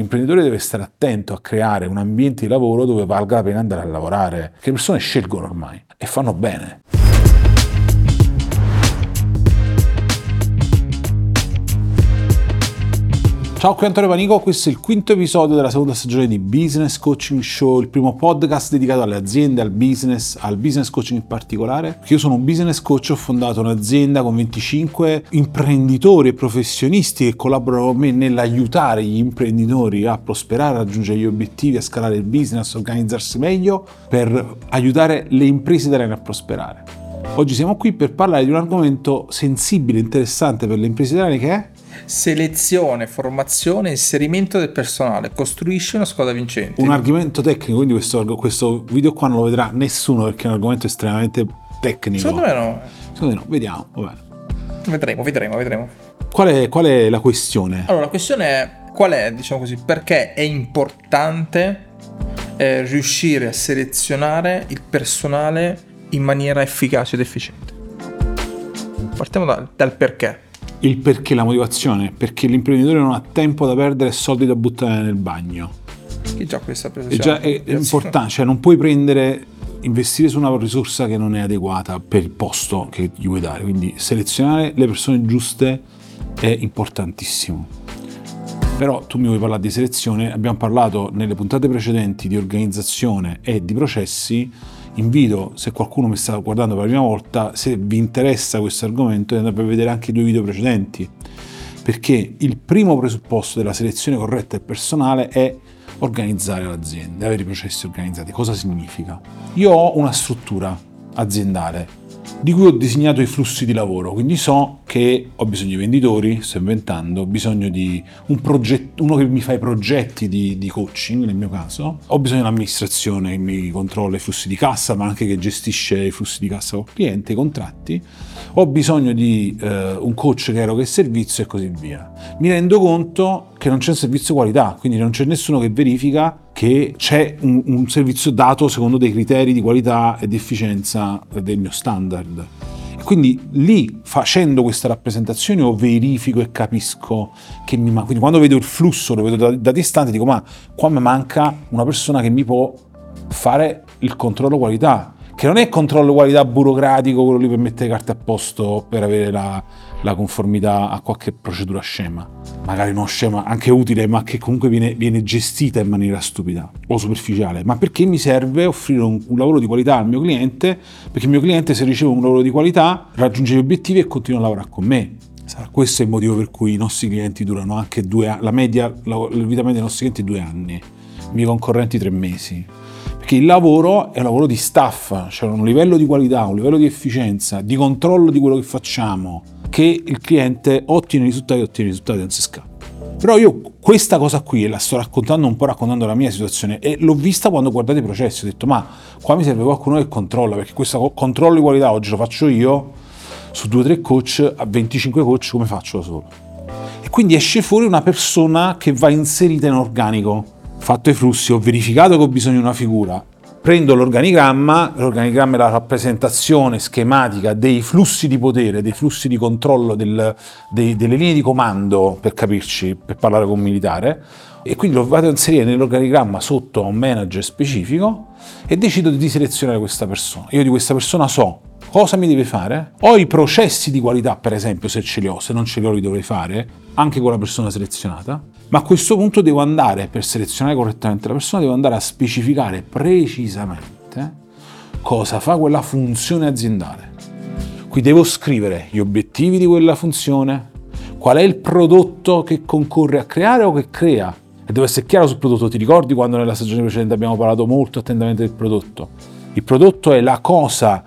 L'imprenditore deve stare attento a creare un ambiente di lavoro dove valga la pena andare a lavorare, che le persone scelgono ormai e fanno bene. Ciao, qui Antonio Panico, questo è il quinto episodio della seconda stagione di Business Coaching Show, il primo podcast dedicato alle aziende, al business coaching in particolare. Io sono un business coach, ho fondato un'azienda con 25 imprenditori e professionisti che collaborano con me nell'aiutare gli imprenditori a prosperare, a raggiungere gli obiettivi, a scalare il business, a organizzarsi meglio, per aiutare le imprese italiane a prosperare. Oggi siamo qui per parlare di un argomento sensibile e interessante per le imprese italiane, che è selezione, formazione, inserimento del personale, costruisci una squadra vincente. Un argomento tecnico, quindi questo video qua non lo vedrà nessuno perché è un argomento estremamente tecnico. Secondo me no, vediamo, va bene. Vedremo. Qual è la questione? Allora, la questione è qual è, diciamo così, perché è importante riuscire a selezionare il personale in maniera efficace ed efficiente. Partiamo dal perché. Il perché, la motivazione, perché l'imprenditore non ha tempo da perdere e soldi da buttare nel bagno. Che già questa presa è importante, cioè non puoi investire su una risorsa che non è adeguata per il posto che gli vuoi dare, quindi selezionare le persone giuste è importantissimo. Però tu mi vuoi parlare di selezione, abbiamo parlato nelle puntate precedenti di organizzazione e di processi. Invito, se qualcuno mi sta guardando per la prima volta, se vi interessa questo argomento, andate a vedere anche i 2 video precedenti, perché il primo presupposto della selezione corretta del personale è organizzare l'azienda, avere i processi organizzati. Cosa significa? Io ho una struttura aziendale di cui ho disegnato i flussi di lavoro, quindi so che ho bisogno di venditori, sto inventando, ho bisogno di uno che mi fa i progetti di coaching, nel mio caso, ho bisogno di un'amministrazione che mi controlla i flussi di cassa, ma anche che gestisce i flussi di cassa col cliente, i contratti, ho bisogno di un coach che eroga il servizio e così via. Mi rendo conto che non c'è un servizio qualità, quindi non c'è nessuno che verifica che c'è un servizio dato secondo dei criteri di qualità e di efficienza del mio standard. E quindi lì, facendo questa rappresentazione, io verifico e capisco che mi manca. Quindi quando vedo il flusso, lo vedo da distante, dico ma qua mi manca una persona che mi può fare il controllo qualità, che non è controllo qualità burocratico, quello lì per mettere le carte a posto, per avere la conformità a qualche procedura scema, magari uno scema anche utile ma che comunque viene gestita in maniera stupida o superficiale, ma perché mi serve offrire un lavoro di qualità al mio cliente, perché il mio cliente, se riceve un lavoro di qualità, raggiunge gli obiettivi e continua a lavorare con me. Questo è il motivo per cui i nostri clienti durano anche 2 anni, la vita media dei nostri clienti è 2 anni, i miei concorrenti 3 mesi, perché il lavoro è un lavoro di staff, cioè un livello di qualità, un livello di efficienza, di controllo di quello che facciamo, che il cliente ottiene risultati, non si scappa. Però io questa cosa qui la sto raccontando un po', raccontando la mia situazione, e l'ho vista quando ho guardato i processi, ho detto ma qua mi serve qualcuno che controlla, perché questo controllo di qualità oggi lo faccio io su 2 o 3 coach, a 25 coach come faccio da solo? E quindi esce fuori una persona che va inserita in organico. Fatto i flussi, ho verificato che ho bisogno di una figura, prendo l'organigramma è la rappresentazione schematica dei flussi di potere, dei flussi di controllo, delle linee di comando, per capirci, per parlare con un militare, e quindi lo vado a inserire nell'organigramma sotto a un manager specifico e decido di selezionare questa persona. Io di questa persona so cosa mi deve fare, ho i processi di qualità, per esempio, se ce li ho, se non ce li ho li dovrei fare, anche con la persona selezionata. Ma a questo punto devo andare, per selezionare correttamente la persona, devo andare a specificare precisamente cosa fa quella funzione aziendale. Qui devo scrivere gli obiettivi di quella funzione, qual è il prodotto che concorre a creare o che crea. E deve essere chiaro sul prodotto. Ti ricordi quando nella stagione precedente abbiamo parlato molto attentamente del prodotto? Il prodotto è la cosa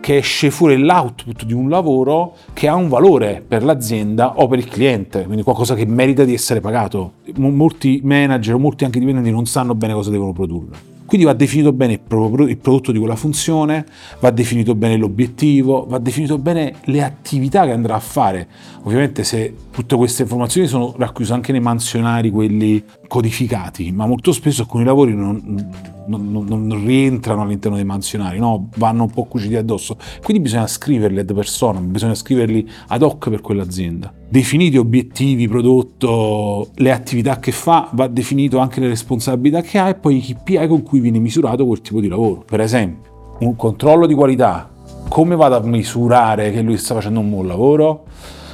che esce fuori, l'output di un lavoro che ha un valore per l'azienda o per il cliente, quindi qualcosa che merita di essere pagato. Molti manager o molti anche dipendenti non sanno bene cosa devono produrre. Quindi va definito bene il prodotto di quella funzione, va definito bene l'obiettivo, va definito bene le attività che andrà a fare. Ovviamente, se tutte queste informazioni sono racchiuse anche nei mansionari, quelli codificati, ma molto spesso alcuni lavori non non rientrano all'interno dei mansionari, no? Vanno un po' cuciti addosso. Quindi bisogna scriverli ad persona, bisogna scriverli ad hoc per quell'azienda. Definiti obiettivi, prodotto, le attività che fa, va definito anche le responsabilità che ha e poi i KPI con cui viene misurato quel tipo di lavoro. Per esempio, un controllo di qualità. Come vado a misurare che lui sta facendo un buon lavoro?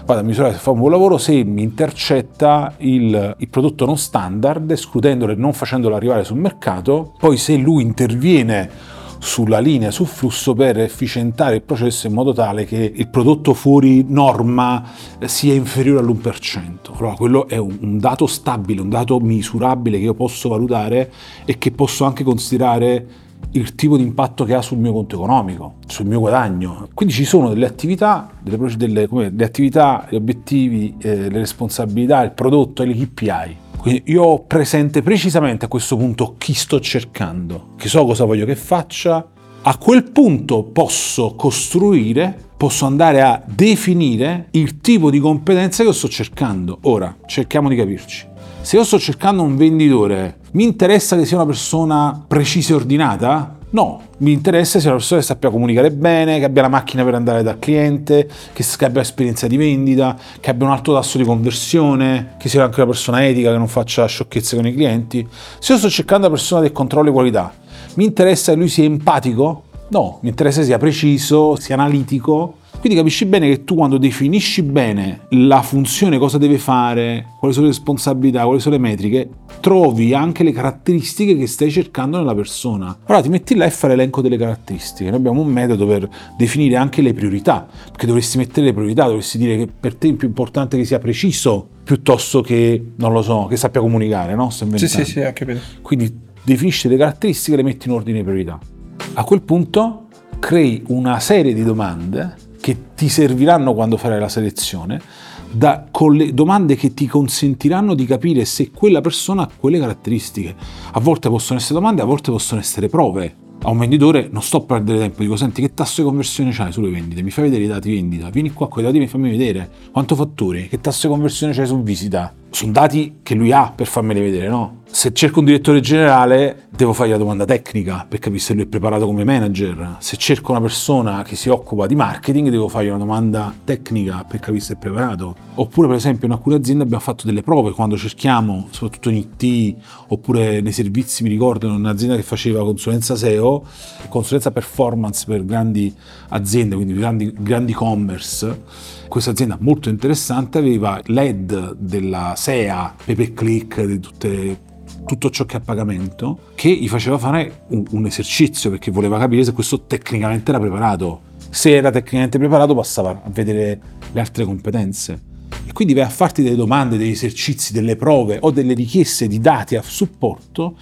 Vado a misurare se fa un buon lavoro se mi intercetta il prodotto non standard, escludendolo e non facendolo arrivare sul mercato, poi se lui interviene sulla linea, sul flusso per efficientare il processo in modo tale che il prodotto fuori norma sia inferiore all'1%. Allora quello è un dato stabile, un dato misurabile che io posso valutare e che posso anche considerare il tipo di impatto che ha sul mio conto economico, sul mio guadagno. Quindi ci sono delle attività, le attività, gli obiettivi, le responsabilità, il prodotto e le KPI. Quindi io ho presente precisamente a questo punto chi sto cercando, che so cosa voglio che faccia. A quel punto posso costruire, posso andare a definire il tipo di competenza che sto cercando. Ora, cerchiamo di capirci. Se io sto cercando un venditore, mi interessa che sia una persona precisa e ordinata? No, mi interessa che sia una persona che sappia comunicare bene, che abbia la macchina per andare dal cliente, che abbia esperienza di vendita, che abbia un alto tasso di conversione, che sia anche una persona etica, che non faccia sciocchezze con i clienti. Se io sto cercando una persona del controllo e qualità, mi interessa che lui sia empatico? No, mi interessa che sia preciso, sia analitico. Quindi capisci bene che tu quando definisci bene la funzione, cosa deve fare, quali sono le responsabilità, quali sono le metriche, trovi anche le caratteristiche che stai cercando nella persona. Allora ti metti là e fai l'elenco delle caratteristiche. Noi abbiamo un metodo per definire anche le priorità, perché dovresti mettere le priorità, dovresti dire che per te è più importante che sia preciso piuttosto che, non lo so, che sappia comunicare, no? Sì, ho capito. Quindi definisci le caratteristiche e le metti in ordine di priorità. A quel punto crei una serie di domande che ti serviranno quando farai la selezione, con le domande che ti consentiranno di capire se quella persona ha quelle caratteristiche. A volte possono essere domande, a volte possono essere prove. A un venditore non sto a perdere tempo, dico: senti, che tasso di conversione c'hai sulle vendite? Mi fai vedere i dati vendita? Vieni qua con i dati e fammi vedere quanto fatturi, che tasso di conversione c'hai su visita. Sono dati che lui ha per farmeli vedere, no? Se cerco un direttore generale devo fare la domanda tecnica per capire se lui è preparato come manager. Se cerco una persona che si occupa di marketing devo fare una domanda tecnica per capire se è preparato. Oppure per esempio in alcune aziende abbiamo fatto delle prove quando cerchiamo, soprattutto in IT oppure nei servizi, mi ricordo un'azienda che faceva consulenza SEO, consulenza performance per grandi aziende, quindi grandi e-commerce. Questa azienda molto interessante aveva l'head della SEA, pay per click, di tutto ciò che è a pagamento, che gli faceva fare un esercizio perché voleva capire se questo tecnicamente era preparato. Se era tecnicamente preparato passava a vedere le altre competenze. E quindi vai a farti delle domande, degli esercizi, delle prove o delle richieste di dati a supporto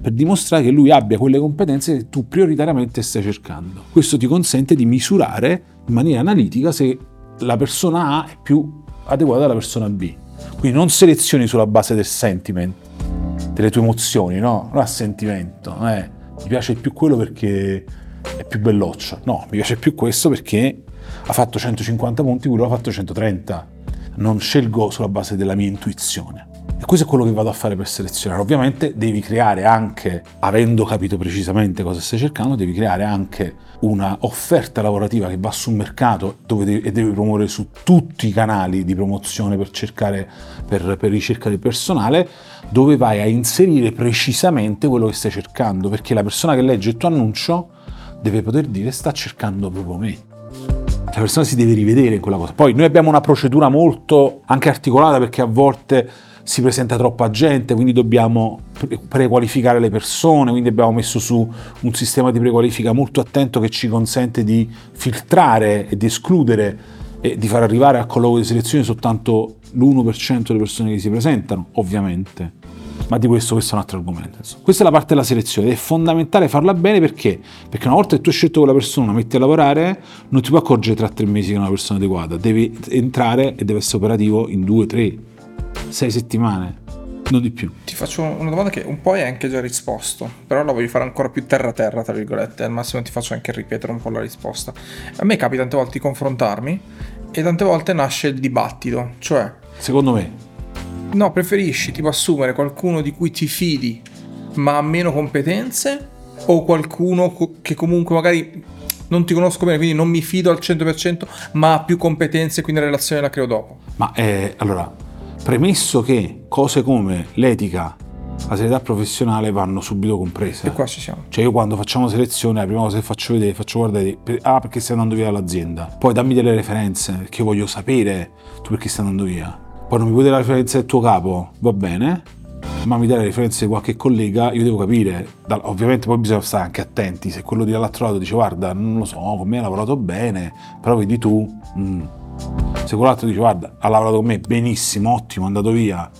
per dimostrare che lui abbia quelle competenze che tu prioritariamente stai cercando. Questo ti consente di misurare in maniera analitica se la persona A è più adeguata alla persona B. Quindi non selezioni sulla base del sentiment, delle tue emozioni, no? Non ha sentimento, mi piace più quello perché è più belloccio, no, mi piace più questo perché ha fatto 150 punti, quello ha fatto 130. Non scelgo sulla base della mia intuizione. E questo è quello che vado a fare per selezionare. Ovviamente devi creare anche, avendo capito precisamente cosa stai cercando, devi creare anche una offerta lavorativa che va sul mercato e devi promuovere su tutti i canali di promozione per ricercare il personale, dove vai a inserire precisamente quello che stai cercando, perché la persona che legge il tuo annuncio deve poter dire sta cercando proprio me. La persona si deve rivedere in quella cosa. Poi noi abbiamo una procedura molto anche articolata perché a volte si presenta troppa gente, quindi dobbiamo prequalificare le persone, quindi abbiamo messo su un sistema di prequalifica molto attento che ci consente di filtrare e di escludere e di far arrivare al colloquio di selezione soltanto l'1% delle persone che si presentano, ovviamente. Ma di questo è un altro argomento. Questa è la parte della selezione ed è fondamentale farla bene perché una volta che tu hai scelto quella persona, la metti a lavorare, non ti puoi accorgere tra 3 mesi che è una persona adeguata, devi entrare e deve essere operativo in 2, 3, 6 settimane, non di più. Ti faccio una domanda che un po' è anche già risposto, però la voglio fare ancora più terra tra virgolette, al massimo ti faccio anche ripetere un po' la risposta. A me capita tante volte di confrontarmi e tante volte nasce il dibattito, cioè secondo me preferisci tipo assumere qualcuno di cui ti fidi ma ha meno competenze o qualcuno che comunque magari non ti conosco bene, quindi non mi fido al 100%, ma ha più competenze, quindi la relazione la creo dopo. Ma allora, premesso che cose come l'etica, la serietà professionale vanno subito comprese. E qua ci siamo. Cioè io quando facciamo selezione la prima cosa che faccio vedere, faccio guardare, perché stai andando via dall'azienda? Poi dammi delle referenze, perché io voglio sapere tu perché stai andando via. Poi non mi puoi dare la referenza del tuo capo, va bene, ma mi dai le referenze di qualche collega, io devo capire. Ovviamente poi bisogna stare anche attenti, se quello di dall'altro lato dice guarda, non lo so, con me ha lavorato bene, però vedi tu, se quell'altro dice guarda, ha lavorato con me benissimo, ottimo, è andato via,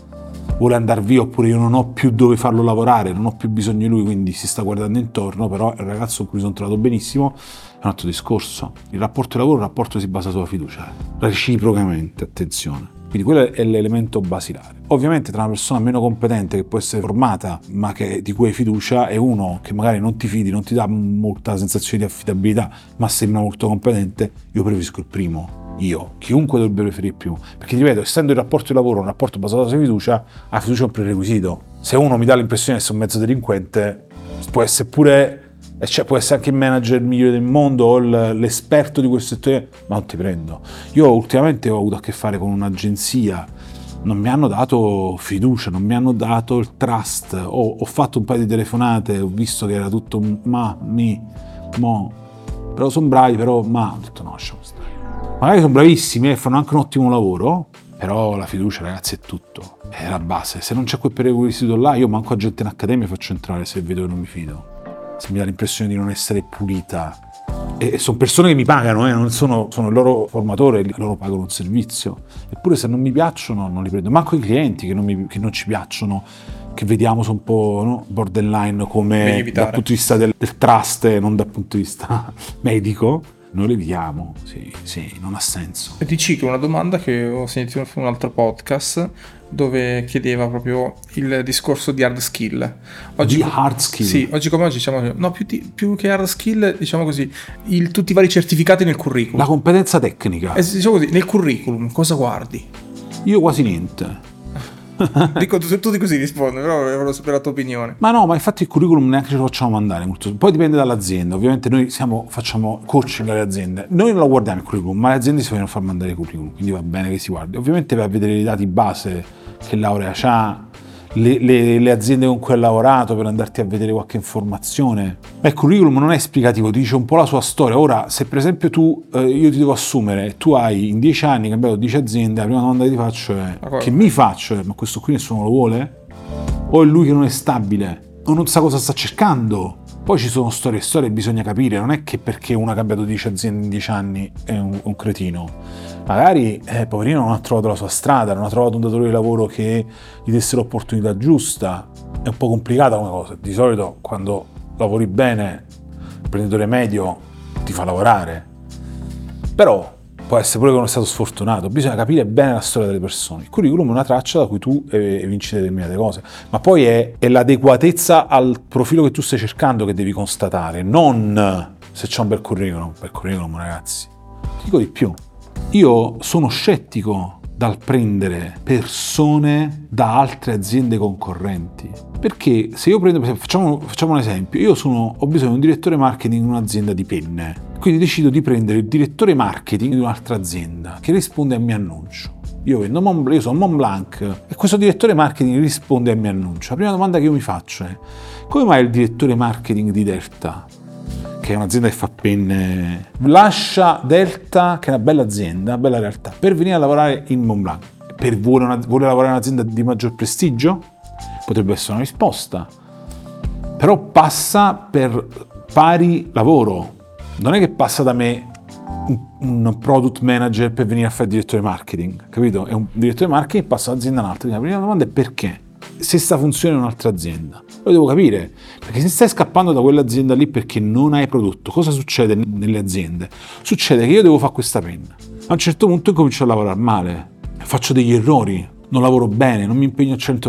vuole andare via, oppure io non ho più dove farlo lavorare, non ho più bisogno di lui, quindi si sta guardando intorno, però è un ragazzo con cui sono trovato benissimo, è un altro discorso. Il rapporto di lavoro, il rapporto si basa sulla fiducia, reciprocamente, attenzione. Quindi quello è l'elemento basilare. Ovviamente tra una persona meno competente che può essere formata, ma che di cui hai fiducia, e uno che magari non ti fidi, non ti dà molta sensazione di affidabilità, ma sembra molto competente, io preferisco il primo. Io, chiunque dovrebbe preferire il primo. Perché ripeto, essendo il rapporto di lavoro un rapporto basato sulla fiducia, la fiducia è un prerequisito. Se uno mi dà l'impressione che sono mezzo delinquente, può essere pure, cioè può essere anche il manager migliore del mondo o l'esperto di quel settore, ma non ti prendo. Io ultimamente ho avuto a che fare con un'agenzia, non mi hanno dato fiducia, non mi hanno dato il trust, ho fatto un paio di telefonate, ho visto che era tutto però sono bravi, ho detto no, lasciamo stare. Magari sono bravissimi e fanno anche un ottimo lavoro, però la fiducia, ragazzi, è tutto, è la base. Se non c'è quel prerequisito là, io manco a gente in accademia faccio entrare se vedo che non mi fido. Mi dà l'impressione di non essere pulita, e sono persone che mi pagano, non sono il loro formatore, loro pagano un servizio, eppure se non mi piacciono non li prendo, manco i clienti che non ci piacciono, che vediamo sono un po' borderline come dal punto di vista del trust, non dal punto di vista medico, noi le evitiamo, sì, non ha senso. E ti cito una domanda che ho sentito in un altro podcast dove chiedeva proprio il discorso di hard skill. Sì, oggi come oggi diciamo, più che hard skill, diciamo così, tutti i vari certificati nel curriculum. La competenza tecnica. Diciamo così, nel curriculum cosa guardi? Io quasi niente. Dico, tutti così rispondono, però avevo superato la tua opinione. Ma no, ma infatti il curriculum neanche ce lo facciamo mandare molto. Poi dipende dall'azienda, ovviamente noi facciamo coaching alle aziende. Noi non lo guardiamo il curriculum, ma le aziende si vogliono far mandare il curriculum, quindi va bene che si guardi. Ovviamente per vedere i dati base, che laurea c'ha, le aziende con cui ha lavorato, per andarti a vedere qualche informazione. Ma il curriculum non è esplicativo, ti dice un po' la sua storia. Ora, se per esempio io ti devo assumere, tu hai in 10 anni cambiato 10 aziende, la prima domanda che ti faccio è che mi faccio? Ma questo qui nessuno lo vuole? O è lui che non è stabile? O non sa cosa sta cercando? Poi ci sono storie, bisogna capire, non è che perché uno ha cambiato 10 aziende in 10 anni è un cretino. Magari, poverino, non ha trovato la sua strada, non ha trovato un datore di lavoro che gli desse l'opportunità giusta. È un po' complicata come cosa. Di solito, quando lavori bene, l'imprenditore medio ti fa lavorare. Però può essere pure che non è stato sfortunato. Bisogna capire bene la storia delle persone. Il curriculum è una traccia da cui tu evinci determinate cose. Ma poi è l'adeguatezza al profilo che tu stai cercando che devi constatare, non se c'è un bel curriculum. Per curriculum, ragazzi, ti dico di più. Io sono scettico dal prendere persone da altre aziende concorrenti, perché se io prendo, facciamo un esempio, ho bisogno di un direttore marketing in un'azienda di penne, quindi decido di prendere il direttore marketing di un'altra azienda che risponde al mio annuncio. Io vendo Montblanc, io sono Montblanc, e questo direttore marketing risponde al mio annuncio. La prima domanda che io mi faccio è: come mai il direttore marketing di Delta, che è un'azienda che fa penne, lascia Delta, che è una bella azienda, una bella realtà, per venire a lavorare in Montblanc? Vuole lavorare in un'azienda di maggior prestigio? Potrebbe essere una risposta. Però passa per pari lavoro. Non è che passa da me un product manager per venire a fare direttore marketing, capito? È un direttore marketing che passa da un'azienda all'altra. La prima domanda è: perché? Se sta funzione in un'altra azienda. Lo devo capire, perché se stai scappando da quell'azienda lì perché non hai prodotto, cosa succede nelle aziende? Succede che io devo fare questa penna. A un certo punto comincio a lavorare male, faccio degli errori, non lavoro bene, non mi impegno al 100%.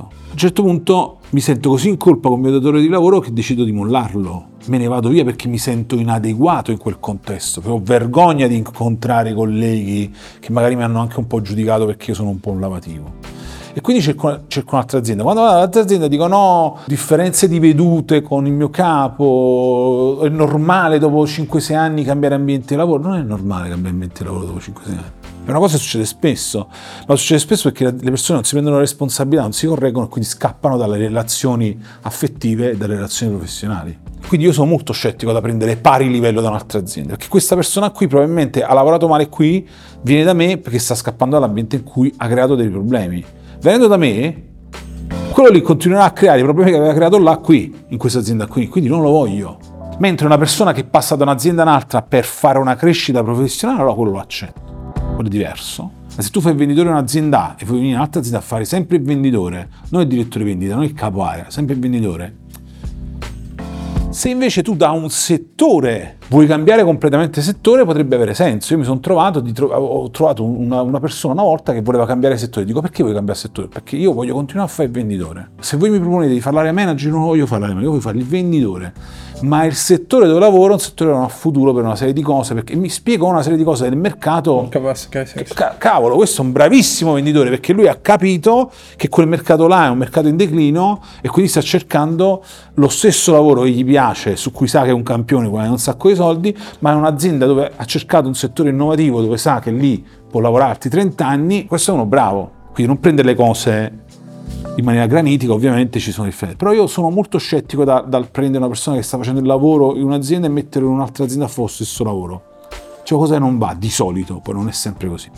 A un certo punto mi sento così in colpa con il mio datore di lavoro che decido di mollarlo. Me ne vado via perché mi sento inadeguato in quel contesto, perché ho vergogna di incontrare colleghi che magari mi hanno anche un po' giudicato perché io sono un po' un lavativo. e quindi cerco un'altra azienda. Quando vado all'altra azienda dico no, differenze di vedute con il mio capo, è normale dopo 5-6 anni cambiare ambiente di lavoro. Non è normale cambiare ambiente di lavoro dopo 5-6 anni. È una cosa che succede spesso, ma succede spesso perché le persone non si prendono la responsabilità, non si correggono e quindi scappano dalle relazioni affettive e dalle relazioni professionali. Quindi io sono molto scettico da prendere pari livello da un'altra azienda, perché questa persona qui probabilmente ha lavorato male qui, viene da me perché sta scappando dall'ambiente in cui ha creato dei problemi. Venendo da me, quello lì continuerà a creare i problemi che aveva creato là, qui, in questa azienda qui, quindi non lo voglio. Mentre una persona che passa da un'azienda a un'altra per fare una crescita professionale, allora quello lo accetto. Quello è diverso. Ma se tu fai il venditore in un'azienda e vuoi venire in un'altra azienda a fare sempre il venditore, non il direttore vendita, non il capo area, sempre il venditore. Se invece tu da un settore vuoi cambiare completamente settore, potrebbe avere senso. Io mi sono trovato, ho trovato una persona una volta che voleva cambiare settore. Dico, perché vuoi cambiare settore? Perché io voglio continuare a fare il venditore. Se voi mi proponete di fare l'area manager, non voglio fare l'area manager, io voglio fare il venditore. Ma il settore dove lavoro è un settore che non ha futuro per una serie di cose, perché mi spiego una serie di cose del mercato. Cavolo, questo è un bravissimo venditore, perché lui ha capito che quel mercato là è un mercato in declino e quindi sta cercando lo stesso lavoro che gli piace, su cui sa che è un campione, guadagna un sacco di soldi, ma è un'azienda dove ha cercato un settore innovativo dove sa che lì può lavorarti 30 anni, questo è uno bravo. Quindi non prendere le cose in maniera granitica, ovviamente ci sono differenze. Però io sono molto scettico dal prendere una persona che sta facendo il lavoro in un'azienda e metterlo in un'altra azienda a fare lo stesso lavoro. Cioè cosa non va di solito, poi non è sempre così.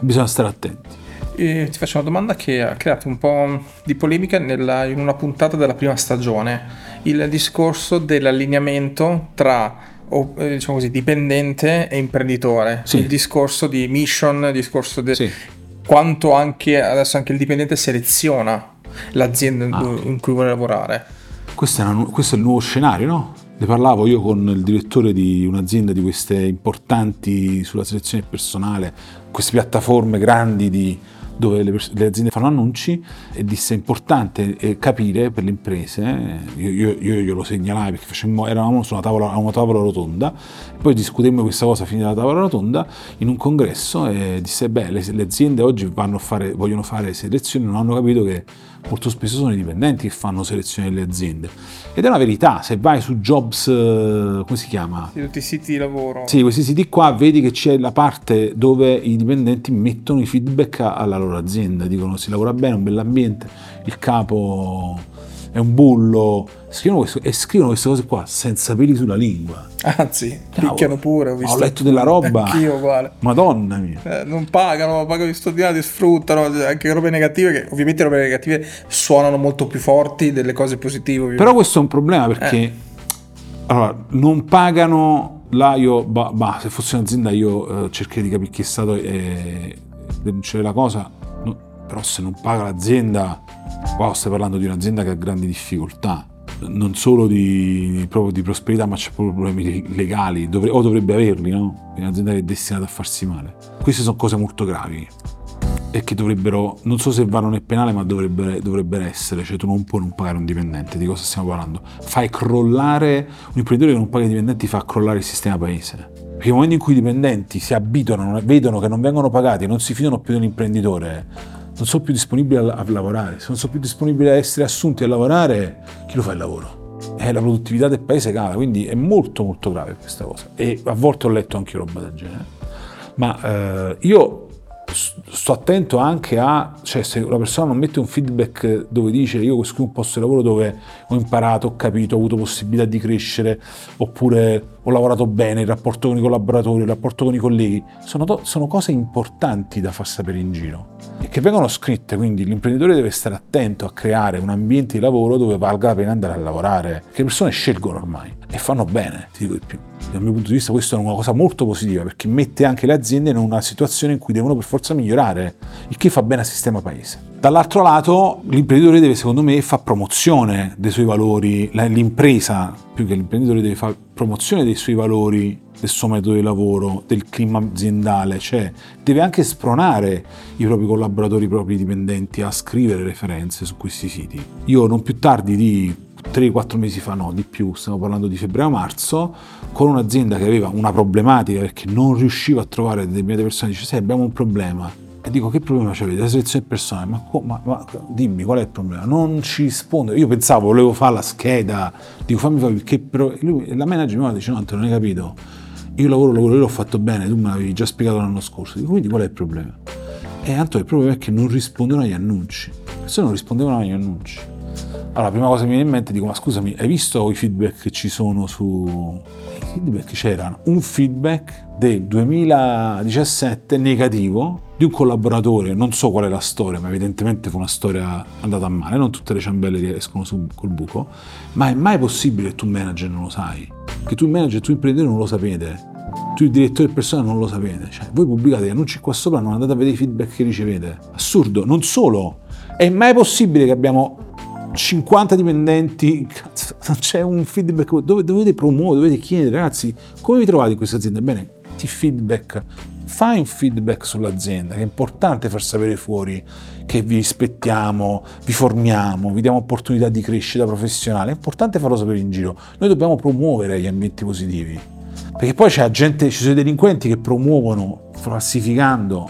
Bisogna stare attenti. Ti faccio una domanda che ha creato un po' di polemica in una puntata della prima stagione, il discorso dell'allineamento tra, diciamo così, dipendente e imprenditore, sì. Il discorso di mission, il discorso di sì. Quanto adesso anche il dipendente seleziona l'azienda in cui vuole lavorare. Questo è il nuovo scenario, no? Ne parlavo io con il direttore di un'azienda di queste importanti sulla selezione personale, queste piattaforme grandi dove le aziende fanno annunci, e disse è importante capire per le imprese, io glielo segnalai perché eravamo a una tavola rotonda, poi discutemmo questa cosa finita la tavola rotonda in un congresso, e disse le aziende oggi vogliono fare selezioni, non hanno capito che molto spesso sono i dipendenti che fanno selezione delle aziende, ed è una verità. Se vai su Jobs, come si chiama? Sì, tutti i siti di lavoro. Sì, questi siti qua, vedi che c'è la parte dove i dipendenti mettono i feedback alla loro azienda, dicono si lavora bene, un bell'ambiente, il capo è un bullo, scrivono queste cose qua senza peli sulla lingua, anzi picchiano pure. Ho letto della roba, anch'io uguale, madonna mia, non pagano gli studiati, sfruttano anche robe negative, che ovviamente robe negative suonano molto più forti delle cose positive ovviamente. Però questo è un problema perché allora non pagano là, se fosse un'azienda io cercherei di capire chi è stato denunciare la cosa, no, però se non paga l'azienda, stai parlando di un'azienda che ha grandi difficoltà, non solo proprio di prosperità, ma c'è proprio problemi legali, dovrebbe averli, no? È un'azienda che è destinata a farsi male. Queste sono cose molto gravi e che dovrebbero, non so se vanno nel penale, ma dovrebbero essere, cioè tu non puoi non pagare un dipendente, di cosa stiamo parlando? Fai crollare un imprenditore che non paga i dipendenti, fa crollare il sistema paese. Perché nel momento in cui i dipendenti si abituano, vedono che non vengono pagati, non si fidano più dell'imprenditore, non sono più disponibili a lavorare, se non sono più disponibili a essere assunti a lavorare, chi lo fa il lavoro? La produttività del paese cala, quindi è molto molto grave questa cosa. E a volte ho letto anche roba del genere. Ma io sto attento anche se una persona non mette un feedback dove dice io questo è un posto di lavoro dove ho imparato, ho capito, ho avuto possibilità di crescere, oppure ho lavorato bene, il rapporto con i collaboratori, il rapporto con i colleghi, sono cose importanti da far sapere in giro e che vengono scritte, quindi l'imprenditore deve stare attento a creare un ambiente di lavoro dove valga la pena andare a lavorare, che le persone scelgono ormai e fanno bene, ti dico di più. Dal mio punto di vista questa è una cosa molto positiva perché mette anche le aziende in una situazione in cui devono per forza migliorare, il che fa bene al sistema paese. Dall'altro lato l'imprenditore deve, secondo me, fare promozione dei suoi valori, l'impresa più che l'imprenditore deve fare promozione dei suoi valori, del suo metodo di lavoro, del clima aziendale, cioè deve anche spronare i propri collaboratori, i propri dipendenti a scrivere referenze su questi siti. Io non più tardi di 3-4 mesi fa, no, di più, stiamo parlando di febbraio-marzo, con un'azienda che aveva una problematica perché non riusciva a trovare determinate persone, dice abbiamo un problema, e dico: che problema c'è? La selezione personale, ma dimmi qual è il problema? Non ci risponde. Io pensavo, volevo fare la scheda, dico fammi fare perché però lui, la manager mi dice: no Antonio, non hai capito, io lavoro, l'ho fatto bene, tu me l'avevi già spiegato l'anno scorso. Dico, quindi qual è il problema? Antonio, il problema è che non rispondono agli annunci. Se non rispondevano agli annunci, allora la prima cosa che mi viene in mente, dico: ma scusami, hai visto i feedback che ci sono su... I feedback c'erano. Un feedback del 2017 negativo di un collaboratore, non so qual è la storia, ma evidentemente fu una storia andata a male, non tutte le ciambelle che escono col buco, ma è mai possibile che tu manager non lo sai? Che tu manager, tu imprenditore non lo sapete? Tu il direttore del personale non lo sapete? Cioè, voi pubblicate gli annunci qua sopra, non andate a vedere i feedback che ricevete. Assurdo. Non solo, è mai possibile che abbiamo 50 dipendenti, cazzo, c'è un feedback dove dovete promuovere, dovete chiedere: ragazzi, come vi trovate in questa azienda? Bene, ti feedback, fai un feedback sull'azienda, che è importante far sapere fuori che vi rispettiamo, vi formiamo, vi diamo opportunità di crescita professionale, è importante farlo sapere in giro. Noi dobbiamo promuovere gli ambienti positivi, perché poi c'è gente, ci sono i delinquenti che promuovono falsificando,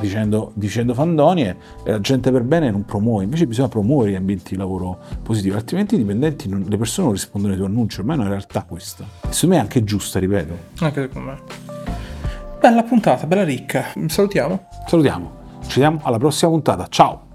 dicendo fandonie, e la gente per bene non promuove. Invece bisogna promuovere gli ambienti di lavoro positivi, altrimenti i dipendenti, le persone non rispondono ai tuoi annunci, ormai è una realtà questa. Secondo me è anche giusta, ripeto. Anche secondo me. Bella puntata, bella ricca. Salutiamo. Ci vediamo alla prossima puntata. Ciao.